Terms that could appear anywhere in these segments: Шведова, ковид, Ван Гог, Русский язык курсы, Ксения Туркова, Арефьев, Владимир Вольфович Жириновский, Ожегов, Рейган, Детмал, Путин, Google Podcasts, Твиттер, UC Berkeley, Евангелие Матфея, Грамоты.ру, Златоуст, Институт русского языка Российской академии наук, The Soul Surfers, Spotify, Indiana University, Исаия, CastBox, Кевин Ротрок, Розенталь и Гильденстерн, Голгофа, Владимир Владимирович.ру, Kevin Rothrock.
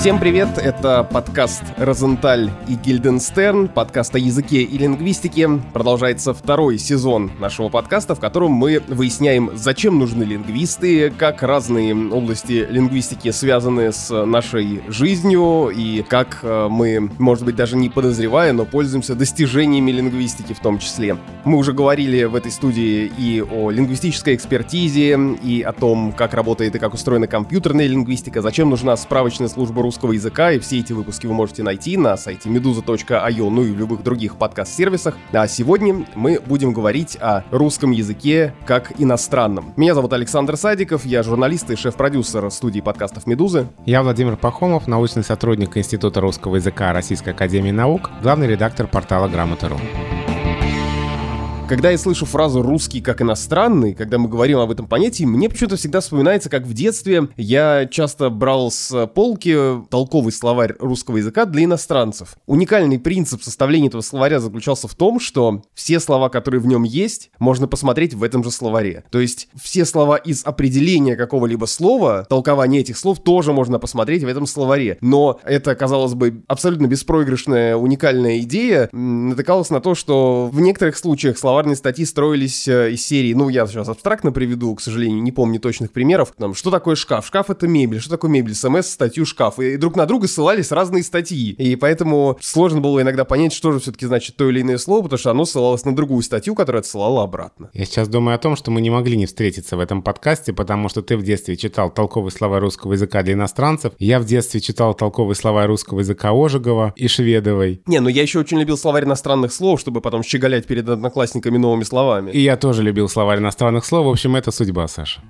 Всем привет, это подкаст «Розенталь и Гильденстерн», подкаст о языке и лингвистике. Продолжается второй сезон нашего подкаста, в котором мы выясняем, зачем нужны лингвисты, как разные области лингвистики связаны с нашей жизнью и как мы, может быть, даже не подозревая, но пользуемся достижениями лингвистики в том числе. Мы уже говорили в этой студии и о лингвистической экспертизе, и о том, как работает и как устроена компьютерная лингвистика, зачем нужна справочная служба русского языка, и все эти выпуски вы можете найти на сайте meduza.io, ну и в любых других подкаст-сервисах. А сегодня мы будем говорить о русском языке как иностранном. Меня зовут Александр Садиков, я журналист и шеф-продюсер студии подкастов «Медузы». Я Владимир Пахомов, научный сотрудник Института русского языка Российской академии наук, главный редактор портала «Грамоты.ру». Когда я слышу фразу «русский как иностранный», когда мы говорим об этом понятии, мне почему-то всегда вспоминается, как в детстве я часто брал с полки толковый словарь русского языка для иностранцев. Уникальный принцип составления этого словаря заключался в том, что все слова, которые в нем есть, можно посмотреть в этом же словаре. То есть все слова из определения какого-либо слова, толкование этих слов тоже можно посмотреть в этом словаре. Но эта, казалось бы, абсолютно беспроигрышная, уникальная идея натыкалась на то, что в некоторых случаях слова статьи строились из серии, ну, я сейчас абстрактно приведу, к сожалению, не помню точных примеров, там, что такое шкаф? Шкаф — это мебель. Что такое мебель? СМС, статью, шкаф. И друг на друга ссылались разные статьи. И поэтому сложно было иногда понять, что же все-таки значит то или иное слово, потому что оно ссылалось на другую статью, которая отсылала обратно. Я сейчас думаю о том, что мы не могли не встретиться в этом подкасте, потому что ты в детстве читал толковые слова русского языка для иностранцев, я в детстве читал толковые слова русского языка Ожегова и Шведовой. Не, ну я еще очень любил словарь иностранных слов, чтобы потом щеголять перед одноклассниками новыми словами. И я тоже любил словарь иностранных слов. В общем, это судьба, Саша.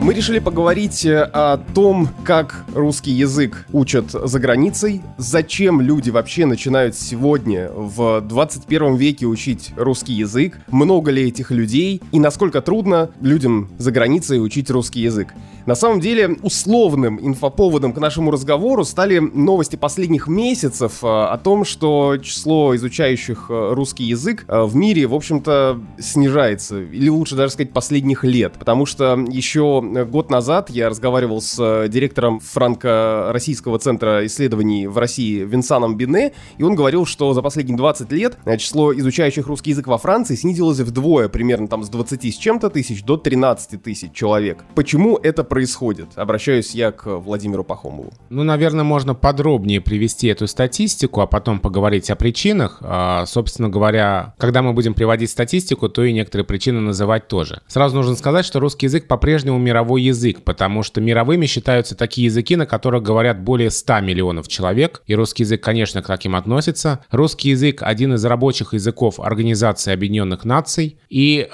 Мы решили поговорить о том, как русский язык учат за границей, зачем люди вообще начинают сегодня, в 21 веке, учить русский язык, много ли этих людей и насколько трудно людям за границей учить русский язык. На самом деле, условным инфоповодом к нашему разговору стали новости последних месяцев о том, что число изучающих русский язык в мире, в общем-то, снижается, или лучше даже сказать, последних лет, потому что еще год назад я разговаривал с директором франко-российского центра исследований в России Винсаном Бине, и он говорил, что за последние 20 лет число изучающих русский язык во Франции снизилось вдвое, примерно там с 20 с чем-то тысяч до 13 тысяч человек. Почему это происходит? Обращаюсь я к Владимиру Пахомову. Ну, наверное, можно подробнее привести эту статистику, а потом поговорить о причинах. Собственно говоря, когда мы будем приводить статистику, то и некоторые причины называть тоже. Сразу нужно сказать, что русский язык по-прежнему мировой язык, потому что мировыми считаются такие языки, на которых говорят более 100 миллионов человек, и русский язык, конечно, к таким относится. Русский язык — один из рабочих языков Организации Объединенных Наций, и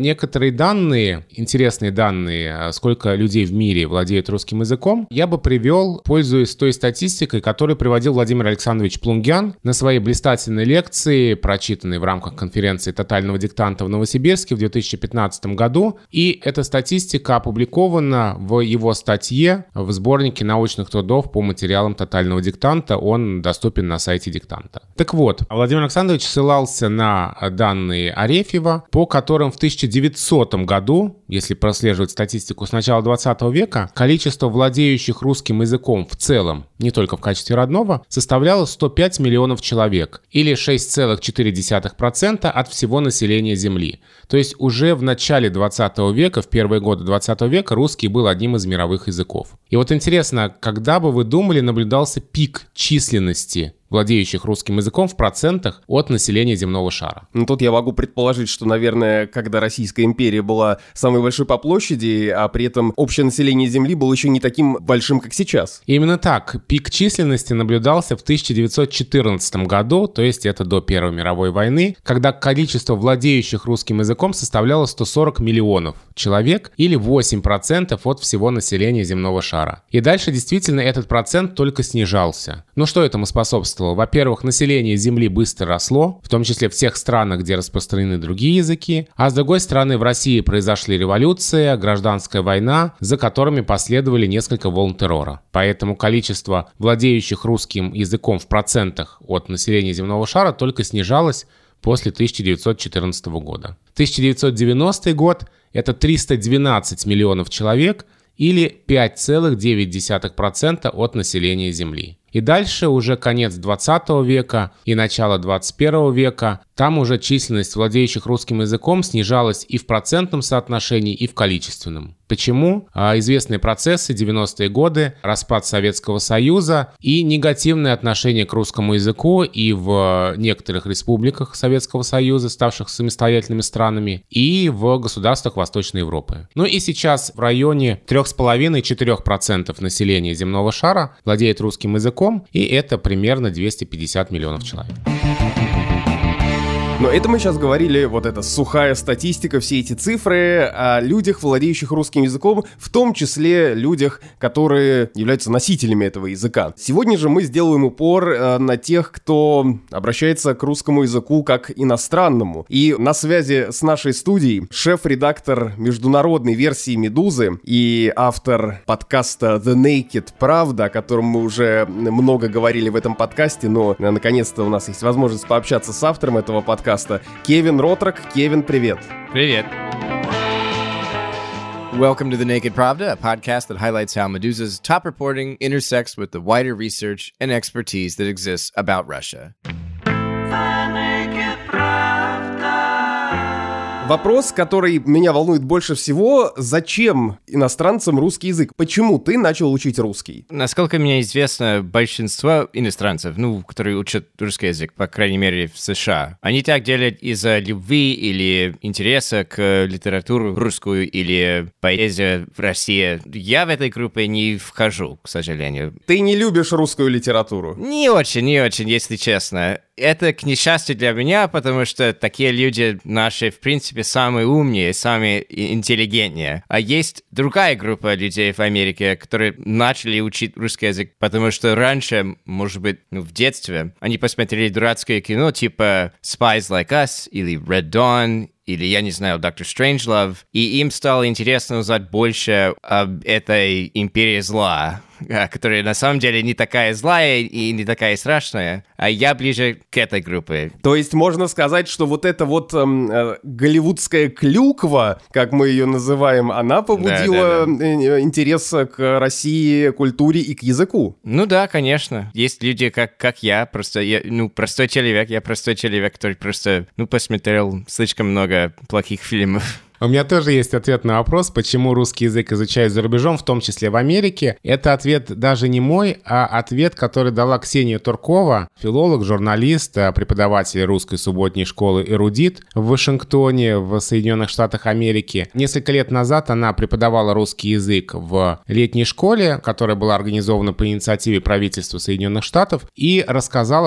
некоторые данные, интересные данные, сколько людей в мире владеют русским языком, я бы привел, пользуясь той статистикой, которую приводил Владимир Александрович Плунгян на своей блистательной лекции, прочитанной в рамках конференции тотального диктанта в Новосибирске в 2015 году, и эта статистика опубликована в его статье в сборнике научных трудов по материалам тотального диктанта. Он доступен на сайте диктанта. Так вот, Владимир Александрович ссылался на данные Арефьева, по которым в 1900 году, если прослеживать статистику с начала 20 века, количество владеющих русским языком в целом, не только в качестве родного, составляло 105 миллионов человек, или 6,4% от всего населения Земли. То есть уже в начале 20 века, в первые годы 20 века, русский был одним из мировых языков. И вот интересно, когда бы вы думали, наблюдался пик численности владеющих русским языком в процентах от населения земного шара? Ну, тут я могу предположить, что, наверное, когда Российская империя была самой большой по площади, а при этом общее население Земли было еще не таким большим, как сейчас. Именно так. Пик численности наблюдался в 1914 году, то есть это до Первой мировой войны, когда количество владеющих русским языком составляло 140 миллионов человек, или 8% от всего населения земного шара. И дальше действительно этот процент только снижался. Ну, что этому способствует? Во-первых, население Земли быстро росло, в том числе в тех странах, где распространены другие языки, а с другой стороны, в России произошли революция, гражданская война, за которыми последовали несколько волн террора. Поэтому количество владеющих русским языком в процентах от населения земного шара только снижалось после 1914 года. 1990 год — это 312 миллионов человек, или 5,9% от населения Земли. И дальше уже конец 20 века и начало 21 века, там уже численность владеющих русским языком снижалась и в процентном соотношении, и в количественном. Почему? Известные процессы 90-е годы, распад Советского Союза и негативное отношение к русскому языку и в некоторых республиках Советского Союза, ставших самостоятельными странами, и в государствах Восточной Европы. Ну и сейчас в районе 3,5-4% населения земного шара владеет русским языком, и это примерно 250 миллионов человек. Но это мы сейчас говорили, вот эта сухая статистика, все эти цифры о людях, владеющих русским языком, в том числе людях, которые являются носителями этого языка. Сегодня же мы сделаем упор на тех, кто обращается к русскому языку как иностранному. И на связи с нашей студией шеф-редактор международной версии «Медузы» и автор подкаста «The Naked Pravda», о котором мы уже много говорили в этом подкасте, но наконец-то у нас есть возможность пообщаться с автором этого подкаста. Кевин Ротрок. Кевин, привет. Привет. Welcome to The Naked Pravda, a podcast that highlights how Medusa's top reporting intersects with the wider research and expertise that exists about Russia. Вопрос, который меня волнует больше всего, зачем иностранцам русский язык? Почему ты начал учить русский? Насколько мне известно, большинство иностранцев, которые учат русский язык, по крайней мере в США, они так делают из-за любви или интереса к литературе русскую или поэзию в России. Я в этой группе не вхожу, к сожалению. Ты не любишь русскую литературу? Не очень, если честно. Это, к несчастью для меня, потому что такие люди наши, в принципе, самые умные, самые интеллигентные. А есть другая группа людей в Америке, которые начали учить русский язык, потому что раньше, может быть, в детстве, они посмотрели дурацкое кино, типа «Spies Like Us» или «Red Dawn», или, я не знаю, Доктор Стрэнджлов, и им стало интересно узнать больше об этой империи зла, которая на самом деле не такая злая и не такая страшная, а я ближе к этой группе. То есть можно сказать, что вот эта вот голливудская клюква, как мы ее называем, она побудила интерес к России, культуре и к языку? Ну да, конечно. Есть люди, как я, просто я простой человек, который просто посмотрел слишком много плохих фильмов. У меня тоже есть ответ на вопрос, почему русский язык изучают за рубежом, в том числе в Америке. Это ответ даже не мой, а ответ, который дала Ксения Туркова, филолог, журналист, преподаватель русской субботней школы «Эрудит» в Вашингтоне, в Соединенных Штатах Америки. Несколько лет назад она преподавала русский язык в летней школе, которая была организована по инициативе правительства Соединенных Штатов, и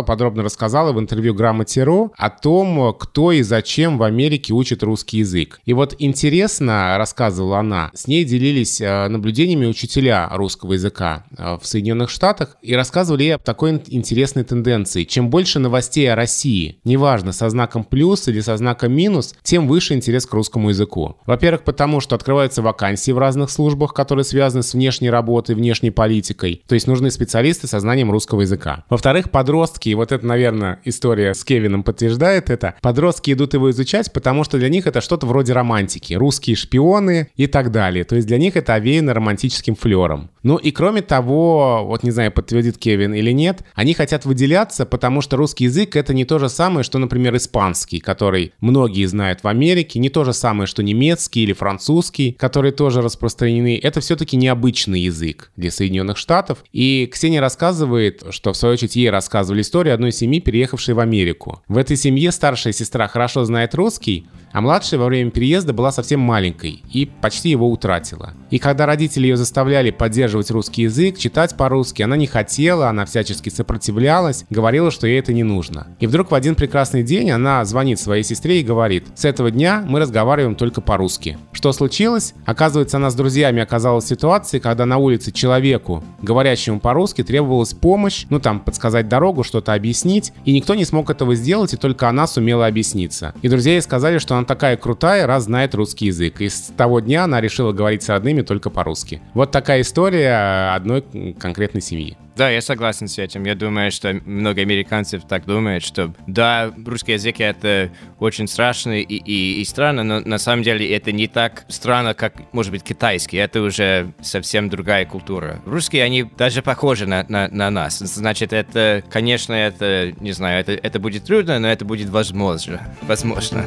подробно рассказала в интервью «Грамоты.ру» о том, кто и зачем в Америке учит русский язык. И вот интересно, рассказывала она, с ней делились наблюдениями учителя русского языка в Соединенных Штатах и рассказывали ей об такой интересной тенденции. Чем больше новостей о России, неважно, со знаком плюс или со знаком минус, тем выше интерес к русскому языку. Во-первых, потому что открываются вакансии в разных службах, которые связаны с внешней работой, внешней политикой. То есть нужны специалисты со знанием русского языка. Во-вторых, подростки, и вот это, наверное, история с Кевином подтверждает это, подростки идут его изучать, потому что для них это что-то вроде романтики. Русские шпионы и так далее. То есть для них это овеяно романтическим флером. Ну и кроме того, вот не знаю, подтвердит Кевин или нет, они хотят выделяться, потому что русский язык — это не то же самое, что, например, испанский, который многие знают в Америке, не то же самое, что немецкий или французский, которые тоже распространены. Это все-таки необычный язык для Соединенных Штатов. И Ксения рассказывает, что в свою очередь ей рассказывали историю одной семьи, переехавшей в Америку. В этой семье старшая сестра хорошо знает русский, а младшая во время переезда была совсем маленькой и почти его утратила. И когда родители ее заставляли поддерживать русский язык, читать по-русски, она не хотела, она всячески сопротивлялась, говорила, что ей это не нужно. И вдруг в один прекрасный день она звонит своей сестре и говорит: «С этого дня мы разговариваем только по-русски». Что случилось? Оказывается, она с друзьями оказалась в ситуации, когда на улице человеку, говорящему по-русски, требовалась помощь, подсказать дорогу, что-то объяснить, и никто не смог этого сделать, и только она сумела объясниться. И друзья ей сказали, что она такая крутая, раз знает русский язык. И с того дня она решила говорить с родными только по-русски. Вот такая история. история одной конкретной семьи. Да, я согласен с этим. Я думаю, что много американцев так думают, что да, русский язык это очень страшно и странно, но на самом деле это не так странно, как, может быть, китайский. Это уже совсем другая культура. Русские, они даже похожи на нас. Значит, это, конечно, это, не знаю, это будет трудно, но это будет возможно. Возможно.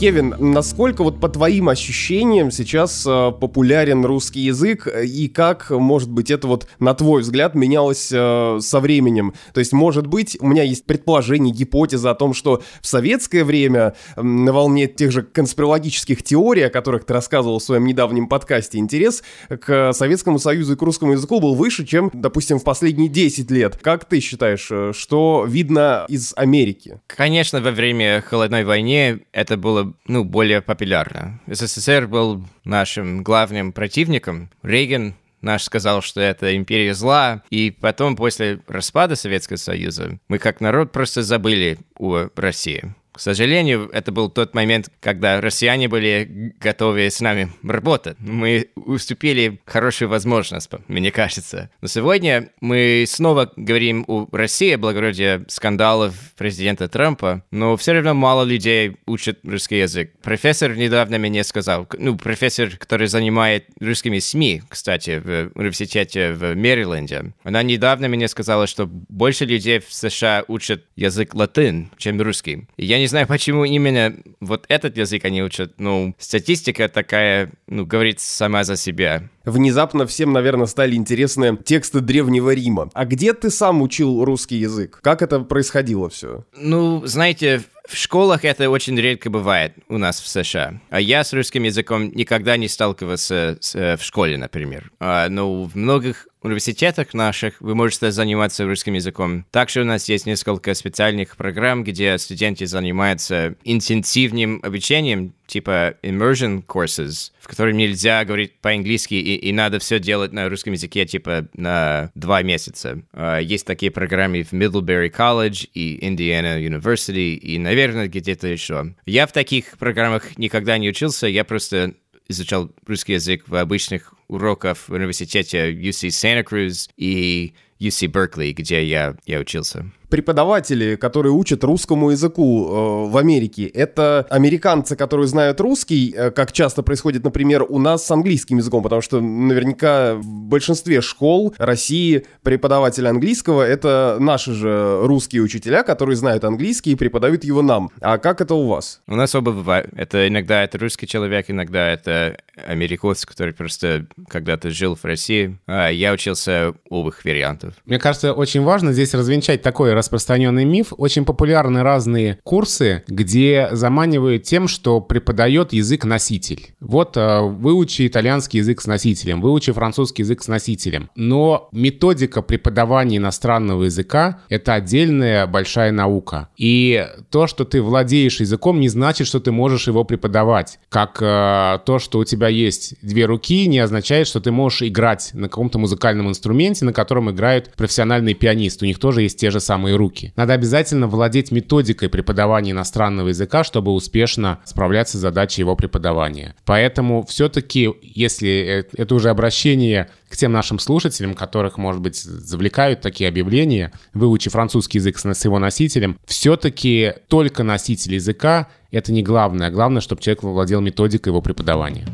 Кевин, насколько вот по твоим ощущениям сейчас популярен русский язык и как, может быть, это вот, на твой взгляд, менялось со временем? То есть, может быть, у меня есть предположение, гипотеза о том, что в советское время на волне тех же конспирологических теорий, о которых ты рассказывал в своем недавнем подкасте, интерес к Советскому Союзу и к русскому языку был выше, чем, допустим, в последние 10 лет. Как ты считаешь, что видно из Америки? Конечно, во время холодной войны это было более популярно. СССР был нашим главным противником. Рейган наш сказал, что это империя зла, и потом, после распада Советского Союза, мы как народ просто забыли о России. К сожалению, это был тот момент, когда россияне были готовы с нами работать. Мы уступили хорошую возможность, мне кажется. Но сегодня мы снова говорим о России, благодаря скандалов президента Трампа, но все равно мало людей учат русский язык. Профессор недавно мне сказал, профессор, который занимает русскими СМИ, кстати, в университете в Мэриленде, она недавно мне сказала, что больше людей в США учат язык латин, чем русский. И я не знаю, почему именно вот этот язык они учат, но статистика такая, говорит сама за себя. Внезапно всем, наверное, стали интересны тексты Древнего Рима. А где ты сам учил русский язык? Как это происходило все? Знаете, в школах это очень редко бывает у нас в США. А я с русским языком никогда не сталкивался в школе, например. Но в многих университетах наших вы можете заниматься русским языком. Также у нас есть несколько специальных программ, где студенты занимаются интенсивным обучением, типа immersion courses, в котором нельзя говорить по-английски и надо все делать на русском языке, типа на 2 месяца. Есть такие программы в Middlebury College и Indiana University и, наверное, где-то еще. Я в таких программах никогда не учился, я просто изучал русский язык в обычных уроках в университете UC Santa Cruz и UC Berkeley, где я учился. Преподаватели, которые учат русскому языку в Америке, это американцы, которые знают русский, как часто происходит, например, у нас с английским языком, потому что наверняка в большинстве школ России преподаватели английского — это наши же русские учителя, которые знают английский и преподают его нам. А как это у вас? У нас оба бывают. Это иногда это русский человек, иногда это американец, который просто когда-то жил в России. Я учился обоих вариантов. Мне кажется, очень важно здесь развенчать такой распространенный миф. Очень популярны разные курсы, где заманивают тем, что преподает язык-носитель. Вот выучи итальянский язык с носителем, выучи французский язык с носителем. Но методика преподавания иностранного языка — это отдельная большая наука. И то, что ты владеешь языком, не значит, что ты можешь его преподавать. Как то, что у тебя есть 2 руки, не означает, что ты можешь играть на каком-то музыкальном инструменте, на котором играют профессиональные пианисты. У них тоже есть те же самые руки. Надо обязательно владеть методикой преподавания иностранного языка, чтобы успешно справляться с задачей его преподавания. Поэтому все-таки, если это уже обращение к тем нашим слушателям, которых, может быть, завлекают такие объявления, выучи французский язык с его носителем, все-таки только носитель языка — это не главное. Главное, чтобы человек владел методикой его преподавания.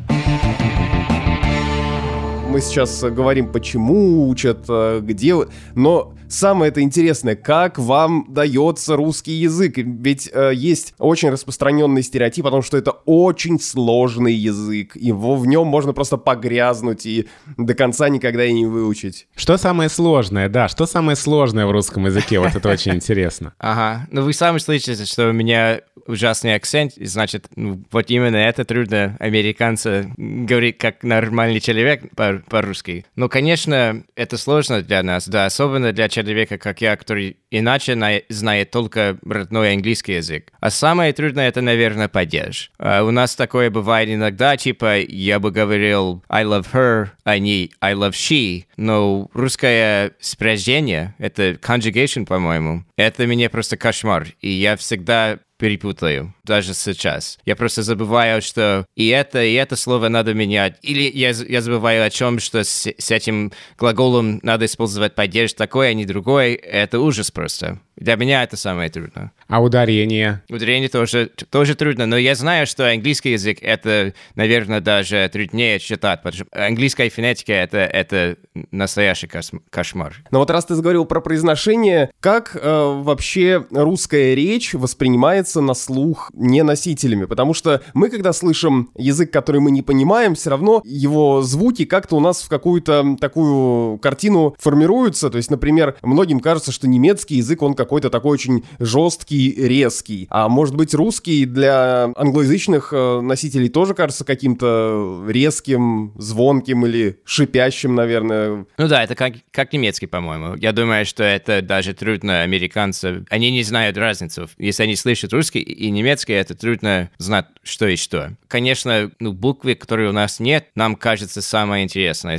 Мы сейчас говорим, почему учат, где... Но самое-то интересное, как вам дается русский язык? Ведь есть очень распространенный стереотип о том, что это очень сложный язык. Его в нем можно просто погрязнуть и до конца никогда и не выучить. Что самое сложное, да? Что самое сложное в русском языке? Вот это очень интересно. Ага. Вы сами слышите, что у меня ужасный акцент. Значит, вот именно это трудно американцу говорить как нормальный человек по-русски. Но, конечно, это сложно для нас, да, особенно для человека, как я, который иначе знает только родной английский язык. А самое трудное — это, наверное, падеж. У нас такое бывает иногда, типа, я бы говорил I love her, а не I love she, но русское спряжение, это conjugation, по-моему, это мне просто кошмар, и я всегда перепутаю, даже сейчас. Я просто забываю, что и это слово надо менять. Или я забываю о чем, что с этим глаголом надо использовать падеж такой, а не другой. Это ужас просто. Для меня это самое трудное. А ударение? Ударение тоже трудно, но я знаю, что английский язык это, наверное, даже труднее читать, потому что английская фонетика это настоящий кошмар. Но вот раз ты заговорил про произношение, как вообще русская речь воспринимается на слух неносителями? Потому что мы, когда слышим язык, который мы не понимаем, все равно его звуки как-то у нас в какую-то такую картину формируются. То есть, например, многим кажется, что немецкий язык, он какой-то такой очень жесткий, резкий. А может быть, русский для англоязычных носителей тоже кажется каким-то резким, звонким или шипящим, наверное. Ну да, это как немецкий, по-моему. Я думаю, что это даже трудно американцам. Они не знают разницу. Если они слышат русский и немецкий, это трудно знать, что и что. Конечно, буквы, которые у нас нет, нам кажется самое интересное.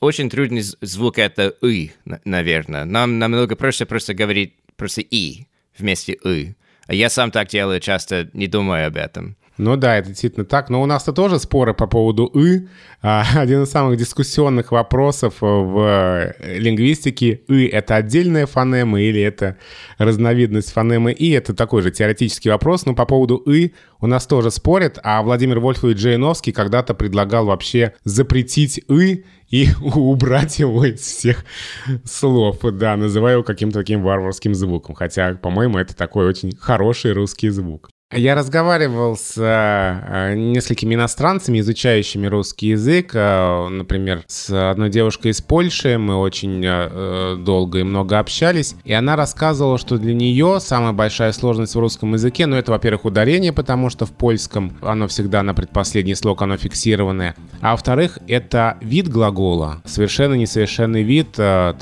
Очень трудный звук — это «ы», наверное. Нам намного проще говорить просто «и» вместо «ы». Я сам так делаю, часто не думаю об этом. Ну да, это действительно так. Но у нас-то тоже споры по поводу «ы». Один из самых дискуссионных вопросов в лингвистике. «Ы» — это отдельная фонема или это разновидность фонемы «и»? Это такой же теоретический вопрос. Но по поводу «ы» у нас тоже спорят. А Владимир Вольфович Жириновский когда-то предлагал вообще запретить «ы» и убрать его из всех слов, да, называя его каким-то таким варварским звуком. Хотя, по-моему, это такой очень хороший русский звук. Я разговаривал с несколькими иностранцами, изучающими русский язык. Например, с одной девушкой из Польши. Мы очень долго и много общались. И она рассказывала, что для нее самая большая сложность в русском языке, это, во-первых, ударение, потому что в польском оно всегда на предпоследний слог, оно фиксированное. А во-вторых, это вид глагола. Совершенно несовершенный вид. Это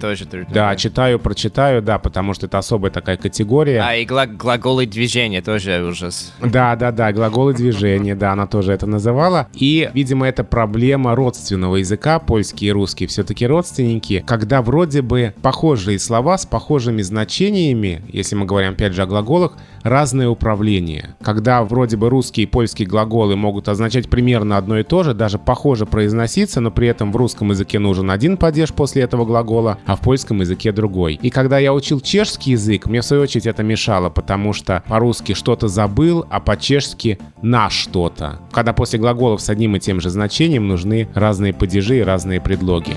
тоже трудно. Да, читаю, прочитаю, да, потому что это особая такая категория. А и глаголы движения. Тоже ужас. Да, глаголы движения, да, она тоже это называла. И, видимо, это проблема родственного языка, польский и русский все-таки родственники, когда вроде бы похожие слова с похожими значениями, если мы говорим опять же о глаголах, разное управление. Когда вроде бы русские и польские глаголы могут означать примерно одно и то же, даже похоже произноситься, но при этом в русском языке нужен один падеж после этого глагола, а в польском языке другой. И когда я учил чешский язык, мне в свою очередь это мешало, потому что по-русски что-то забыл, а по-чешски на что-то. Когда после глаголов с одним и тем же значением нужны разные падежи и разные предлоги.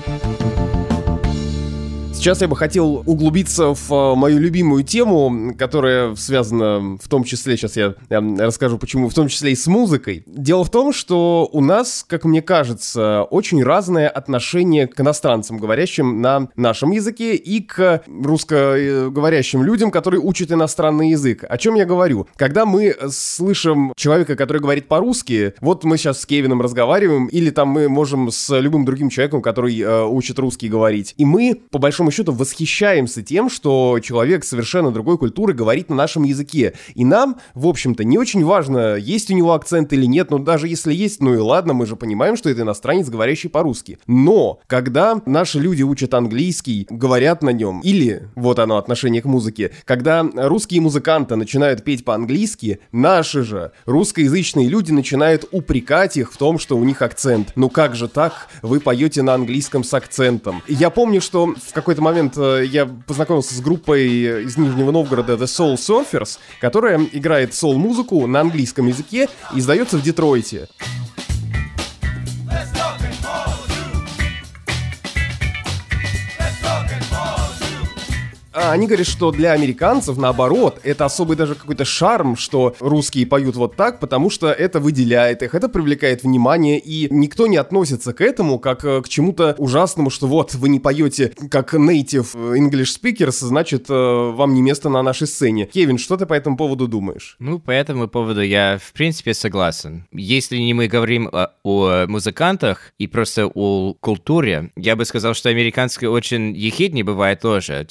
Сейчас я бы хотел углубиться в мою любимую тему, которая связана в том числе, сейчас я расскажу почему, в том числе и с музыкой. Дело в том, что у нас, как мне кажется, очень разное отношение к иностранцам, говорящим на нашем языке, и к русскоговорящим людям, которые учат иностранный язык. О чем я говорю? Когда мы слышим человека, который говорит по-русски, вот мы сейчас с Кевином разговариваем, или там мы можем с любым другим человеком, который учит русский, говорить, и мы, по большому счету, восхищаемся тем, что человек совершенно другой культуры говорит на нашем языке. И нам, в общем-то, не очень важно, есть у него акцент или нет, но даже если есть, ну и ладно, мы же понимаем, что это иностранец, говорящий по-русски. Но когда наши люди учат английский, говорят на нем, или, вот оно, отношение к музыке, когда русские музыканты начинают петь по-английски, наши же русскоязычные люди начинают упрекать их в том, что у них акцент. Ну как же так? Вы поете на английском с акцентом. Я помню, что в какой-то момент я познакомился с группой из Нижнего Новгорода The Soul Surfers, которая играет соул-музыку на английском языке и издается в Детройте. Они говорят, что для американцев, наоборот, это особый даже какой-то шарм, что русские поют вот так, потому что это выделяет их, это привлекает внимание, и никто не относится к этому как к чему-то ужасному, что вот, вы не поете как native English speakers, значит, вам не место на нашей сцене. Кевин, что ты по этому поводу думаешь? По этому поводу я, в принципе, согласен. Если не мы говорим о музыкантах и просто о культуре, я бы сказал, что американские очень ехидни бывают тоже,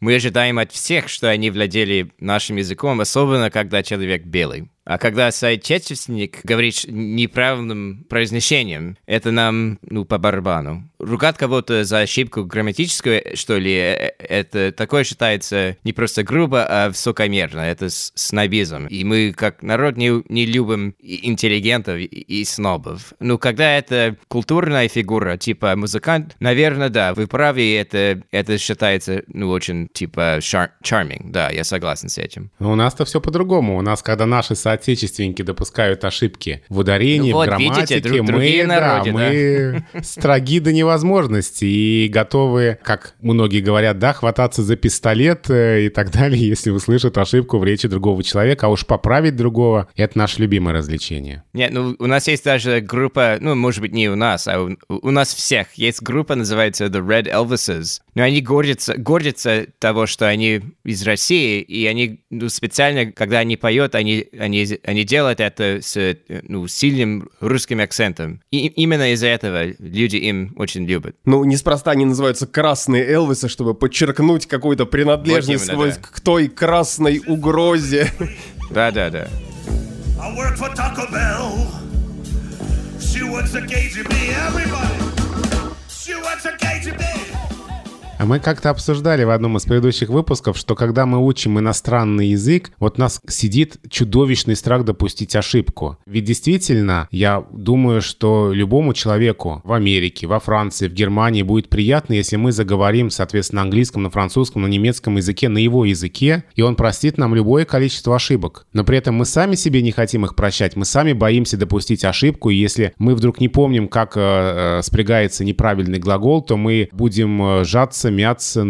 мы ожидаем от всех, что они владели нашим языком, особенно когда человек белый. А когда соотечественник говорит неправильным произношением, это нам, по барабану. Ругать кого-то за ошибку грамматическую, что ли, это такое считается не просто грубо, а высокомерно. Это снобизм. И мы, как народ, не любим интеллигентов и снобов. Когда это культурная фигура, типа музыкант, наверное, да, вы правы, это считается, очень, типа, charming. Да, я согласен с этим. Но у нас-то все по-другому. У нас, когда наши соотечественники допускают ошибки в ударении, в грамматике, видите, мы строги до невозможности и готовы, как многие говорят, хвататься за пистолет и так далее, если услышат ошибку в речи другого человека, а уж поправить другого — это наше любимое развлечение. Нет, у нас есть даже группа, может быть, не у нас, а у нас всех есть группа, называется The Red Elvises. Но они гордятся того, что они из России, и они специально, когда они поют, они делают это с сильным русским акцентом. И именно из-за этого люди им очень любят. Неспроста они называются «красные Элвисы», чтобы подчеркнуть какую-то принадлежность к той красной угрозе. Да-да-да. Мы как-то обсуждали в одном из предыдущих выпусков, что когда мы учим иностранный язык, нас сидит чудовищный страх допустить ошибку. Ведь действительно, я думаю, что любому человеку в Америке, во Франции, в Германии будет приятно, если мы заговорим, соответственно, на английском, на французском, на немецком языке, на его языке, и он простит нам любое количество ошибок. Но при этом мы сами себе не хотим их прощать, мы сами боимся допустить ошибку, и если мы вдруг не помним, как спрягается неправильный глагол, то мы будем жаться, мяться,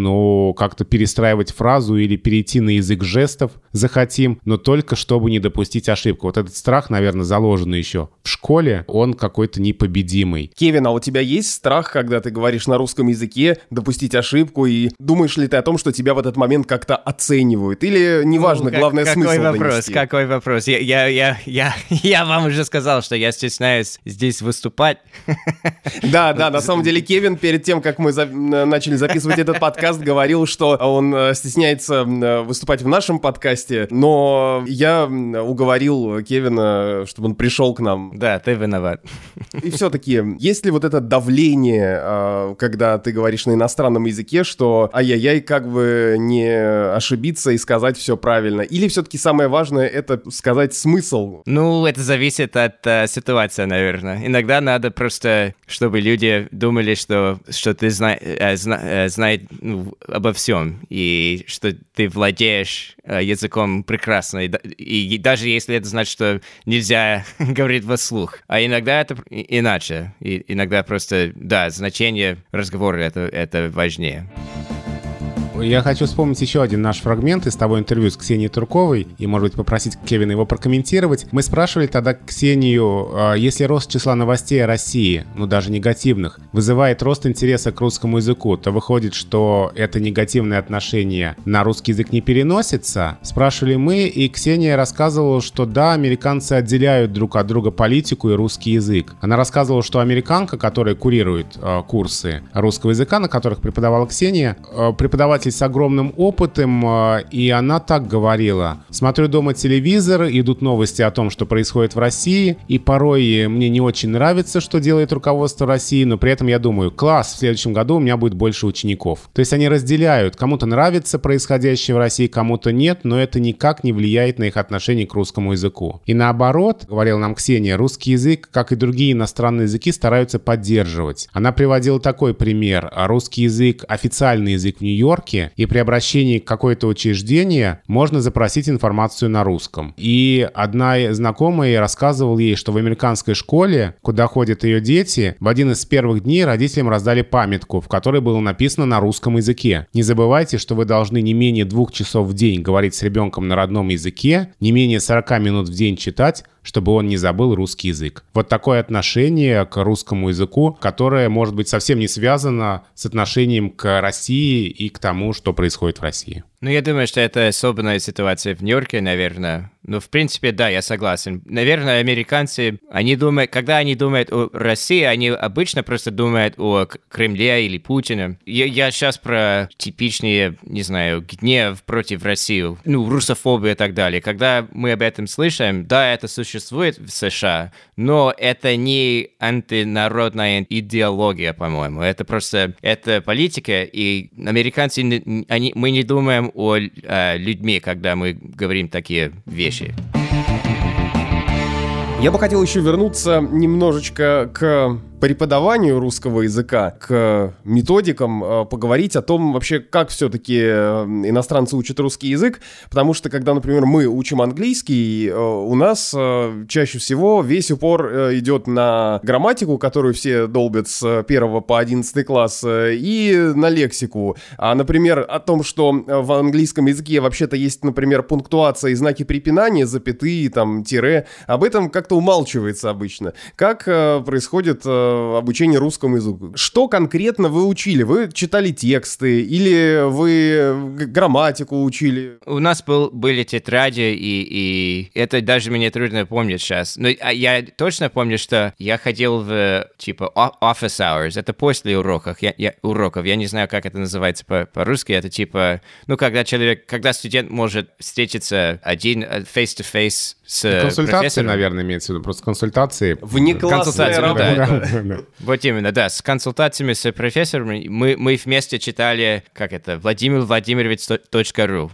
как-то перестраивать фразу или перейти на язык жестов захотим, но только чтобы не допустить ошибку. Этот страх, наверное, заложенный еще в школе, он какой-то непобедимый. Кевин, а у тебя есть страх, когда ты говоришь на русском языке, допустить ошибку, и думаешь ли ты о том, что тебя в этот момент как-то оценивают? Или неважно, главное смысл донести? Какой вопрос? Я вам уже сказал, что я стесняюсь здесь выступать. Да, на самом деле Кевин, перед тем, как мы начали записывать этот подкаст, говорил, что он стесняется выступать в нашем подкасте, но я уговорил Кевина, чтобы он пришел к нам. Да, ты виноват. И все-таки, есть ли это давление, когда ты говоришь на иностранном языке, что ай-яй-яй, как бы не ошибиться и сказать все правильно? Или все-таки самое важное — это сказать смысл? Это зависит от ситуации, наверное. Иногда надо просто, чтобы люди думали, что ты знаешь обо всем, и что ты владеешь языком прекрасно, и даже если это значит, что нельзя говорить вслух. А иногда это иначе, и иногда просто, значение разговора — это важнее. Я хочу вспомнить еще один наш фрагмент из того интервью с Ксенией Турковой и, может быть, попросить Кевина его прокомментировать. Мы спрашивали тогда Ксению, если рост числа новостей о России, даже негативных, вызывает рост интереса к русскому языку, то выходит, что это негативное отношение на русский язык не переносится? Спрашивали мы, и Ксения рассказывала, что да, американцы отделяют друг от друга политику и русский язык. Она рассказывала, что американка, которая курирует курсы русского языка, на которых преподавала Ксения, преподаватель с огромным опытом, и она так говорила: «Смотрю дома телевизор, идут новости о том, что происходит в России, и порой мне не очень нравится, что делает руководство России, но при этом я думаю, класс, в следующем году у меня будет больше учеников». То есть они разделяют, кому-то нравится происходящее в России, кому-то нет, но это никак не влияет на их отношение к русскому языку. И наоборот, говорила нам Ксения, русский язык, как и другие иностранные языки, стараются поддерживать. Она приводила такой пример. Русский язык — официальный язык в Нью-Йорке, и при обращении к какое-то учреждение можно запросить информацию на русском. И одна знакомая рассказывала ей, что в американской школе, куда ходят ее дети, в один из первых дней родителям раздали памятку, в которой было написано на русском языке: «Не забывайте, что вы должны не менее 2 часов в день говорить с ребенком на родном языке, не менее 40 минут в день читать, чтобы он не забыл русский язык». Такое отношение к русскому языку, которое, может быть, совсем не связано с отношением к России и к тому, что происходит в России. Ну, я думаю, что это особенная ситуация в Нью-Йорке, наверное. Ну, в принципе, да, я согласен. Наверное, американцы, они думают, когда они думают о России, они обычно просто думают о Кремле или Путине. Я сейчас про типичные, не знаю, гнев против России, ну, русофобию и так далее. Когда мы об этом слышим, да, это существует в США, но это не антинародная идеология, по-моему. Это просто, это политика, и американцы, мы не думаем о людьми, когда мы говорим такие вещи. Я бы хотел еще вернуться немножечко к преподаванию русского языка, к методикам, поговорить о том вообще, как все-таки иностранцы учат русский язык, потому что, когда, например, мы учим английский, у нас чаще всего весь упор идет на грамматику, которую все долбят с 1 по 11 класс, и на лексику. А, например, о том, что в английском языке вообще-то есть, например, пунктуация и знаки препинания, запятые, там, тире, об этом как-то умалчивается обычно. Как происходит обучение русскому языку? Что конкретно вы учили? Вы читали тексты или вы грамматику учили? У нас были тетради, и это даже мне трудно помнить сейчас. Но я точно помню, что я ходил в, типа, office hours. Это после уроков. Я не знаю, как это называется по-русски. Это типа, ну, когда человек, когда студент может встретиться один face-to-face с консультацией, наверное, имеется в виду, просто консультации. Внеклассная работа. Да. Вот именно, да, с консультациями с профессорами мы вместе читали, как это, Владимир Владимирович.ру.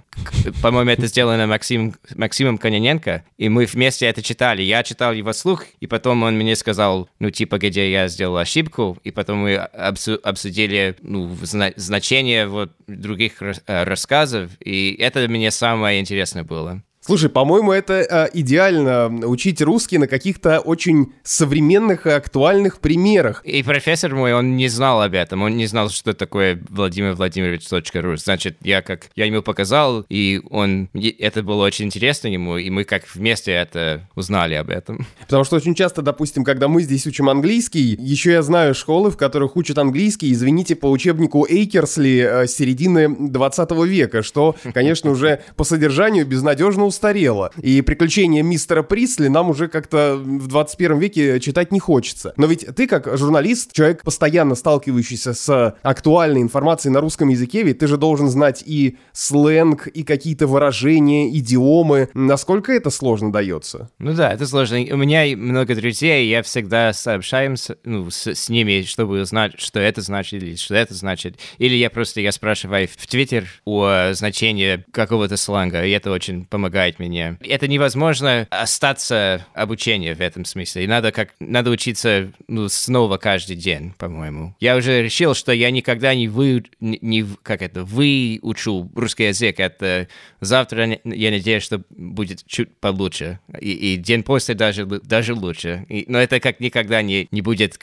По-моему, это сделано Максимом Кононенко, и мы вместе это читали. Я читал его вслух, и потом он мне сказал, ну, типа, где я сделал ошибку, и потом мы обсудили, ну, значение вот других рассказов, и это мне самое интересное было. Слушай, по-моему, это идеально учить русский на каких-то очень современных и актуальных примерах. И профессор мой, он не знал об этом, он не знал, что такое Владимир Владимирович.ру. Значит, я ему показал, и это было очень интересно ему, и мы как вместе это узнали об этом. Потому что очень часто, допустим, когда мы здесь учим английский, еще я знаю школы, в которых учат английский, извините, по учебнику Эйкерсли середины 20 века, что, конечно, уже по содержанию безнадежно устарело. И приключения мистера Присли нам уже как-то в 21 веке читать не хочется. Но ведь ты, как журналист, человек, постоянно сталкивающийся с актуальной информацией на русском языке, ведь ты же должен знать и сленг, и какие-то выражения, идиомы. Насколько это сложно дается? Ну да, это сложно. У меня много друзей, я всегда сообщаю с ними, чтобы узнать, что это значит, или что это значит. Или я спрашиваю в Твиттер о значении какого-то сленга, и это очень помогает меня. Это невозможно остаться обучением в этом смысле. И надо учиться снова каждый день, по-моему. Я уже решил, что я никогда не выучу русский язык. Это завтра, я надеюсь, что будет чуть получше. И день после даже лучше. Но это как никогда не будет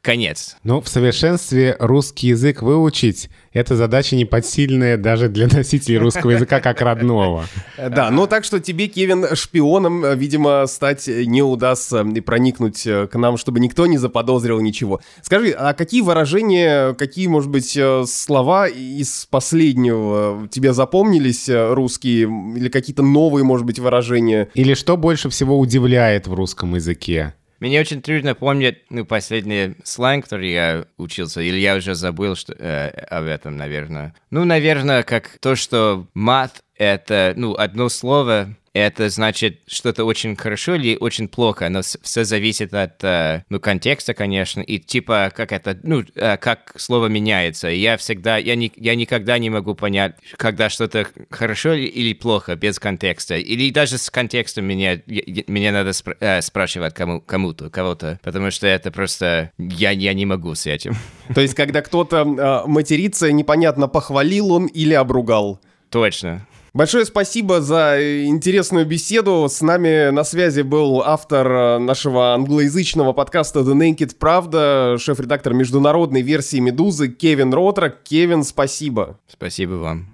конец. Ну, в совершенстве русский язык выучить — это задача непосильная даже для носителей русского языка как родного. Да, но так что тебе, Кевин, шпионом, видимо, стать не удастся и проникнуть к нам, чтобы никто не заподозрил ничего. Скажи, а какие выражения, какие, может быть, слова из последнего тебе запомнились русские или какие-то новые, может быть, выражения? Или что больше всего удивляет в русском языке? Мне очень трудно помнить последний сленг, который я учился, или я уже забыл об этом, наверное. Ну, наверное, как то, что мат — это, одно слово, это значит что-то очень хорошо или очень плохо, но все зависит от, контекста, конечно, и типа, как это, как слово меняется. Я никогда не могу понять, когда что-то хорошо или плохо без контекста, или даже с контекстом меня надо спрашивать кого-то, потому что это просто, я не могу с этим. То есть, когда кто-то матерится, непонятно, похвалил он или обругал. Точно. Большое спасибо за интересную беседу. С нами на связи был автор нашего англоязычного подкаста The Naked Pravda, шеф-редактор международной версии «Медузы» Кевин Ротрок. Кевин, спасибо. Спасибо вам.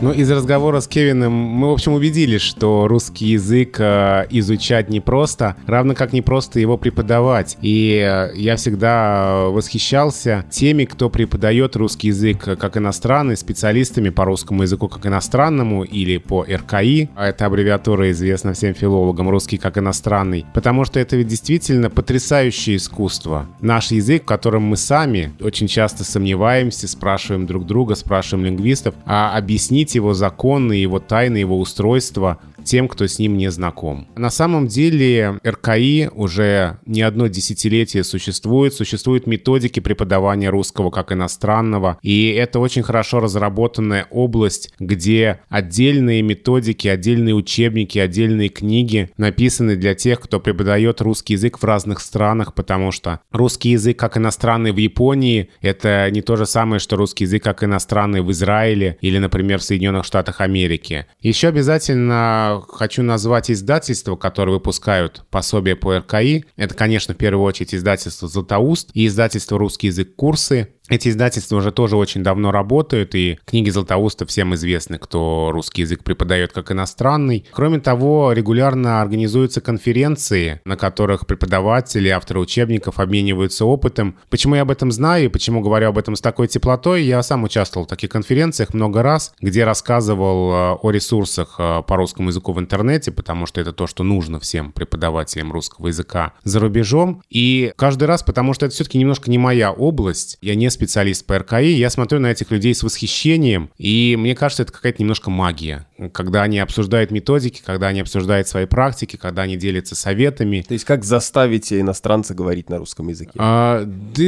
Ну, из разговора с Кевином мы, в общем, убедились, что русский язык изучать непросто, равно как непросто его преподавать. И я всегда восхищался теми, кто преподает русский язык как иностранный, специалистами по русскому языку как иностранному или по РКИ. Эта аббревиатура известна всем филологам, русский как иностранный. Потому что это ведь действительно потрясающее искусство. Наш язык, в котором мы сами очень часто сомневаемся, спрашиваем друг друга, спрашиваем лингвистов, а объяснить его законы, его тайны, его устройство тем, кто с ним не знаком. На самом деле РКИ уже не одно десятилетие существует. Существуют методики преподавания русского как иностранного. И это очень хорошо разработанная область, где отдельные методики, отдельные учебники, отдельные книги написаны для тех, кто преподает русский язык в разных странах, потому что русский язык как иностранный в Японии — это не то же самое, что русский язык как иностранный в Израиле или, например, в Соединенных Штатах Америки. Еще обязательно хочу назвать издательства, которые выпускают пособия по РКИ. Это, конечно, в первую очередь издательство «Златоуст» и издательство «Русский язык курсы». Эти издательства уже тоже очень давно работают, и книги Златоуста всем известны, кто русский язык преподает как иностранный. Кроме того, регулярно организуются конференции, на которых преподаватели, авторы учебников обмениваются опытом. Почему я об этом знаю и почему говорю об этом с такой теплотой? Я сам участвовал в таких конференциях много раз, где рассказывал о ресурсах по русскому языку в интернете, потому что это то, что нужно всем преподавателям русского языка за рубежом. И каждый раз, потому что это все-таки немножко не моя область, я не специалист по РКИ, я смотрю на этих людей с восхищением, и мне кажется, это какая-то немножко магия, когда они обсуждают методики, когда они обсуждают свои практики, когда они делятся советами. То есть как заставить иностранца говорить на русском языке?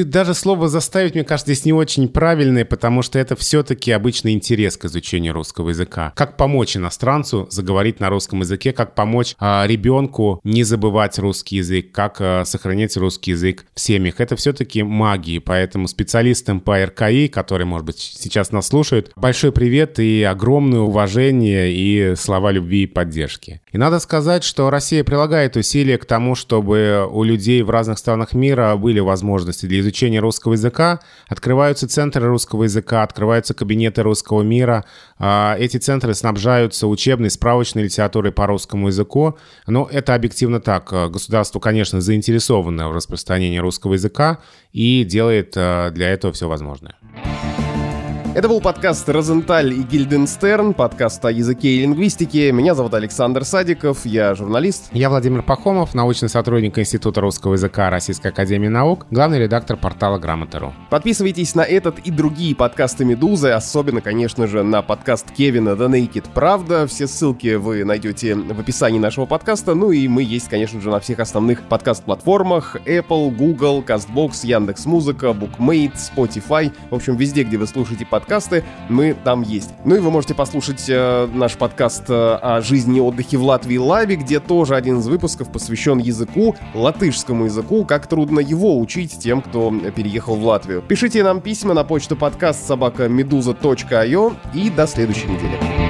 Даже слово «заставить», мне кажется, здесь не очень правильное, потому что это все-таки обычный интерес к изучению русского языка. Как помочь иностранцу заговорить на русском языке, как помочь ребенку не забывать русский язык, как сохранять русский язык в семьях. Это все-таки магия, поэтому специалист по РКИ, который, может быть, сейчас нас слушает. Большой привет и огромное уважение и слова любви и поддержки. И надо сказать, что Россия прилагает усилия к тому, чтобы у людей в разных странах мира были возможности для изучения русского языка. Открываются центры русского языка, открываются кабинеты русского мира. Эти центры снабжаются учебной, справочной литературой по русскому языку. Но это объективно так. Государство, конечно, заинтересовано в распространении русского языка и делает для этого все возможное. Это был подкаст «Розенталь и Гильденстерн», подкаст о языке и лингвистике. Меня зовут Александр Садиков, я журналист. Я Владимир Пахомов, научный сотрудник Института русского языка Российской академии наук, главный редактор портала «Грамоты.ру». Подписывайтесь на этот и другие подкасты «Медузы», особенно, конечно же, на подкаст Кевина «The Naked Pravda». Все ссылки вы найдете в описании нашего подкаста. Ну и мы есть, конечно же, на всех основных подкаст-платформах: Apple, Google, CastBox, Яндекс.Музыка, BookMate, Spotify. В общем, везде, где вы слушаете подкасты, мы там есть. Ну и вы можете послушать наш подкаст о жизни и отдыхе в Латвии Лави, где тоже один из выпусков посвящен языку, латышскому языку, как трудно его учить тем, кто переехал в Латвию. Пишите нам письма на почту подкаст@meduza.io и до следующей недели.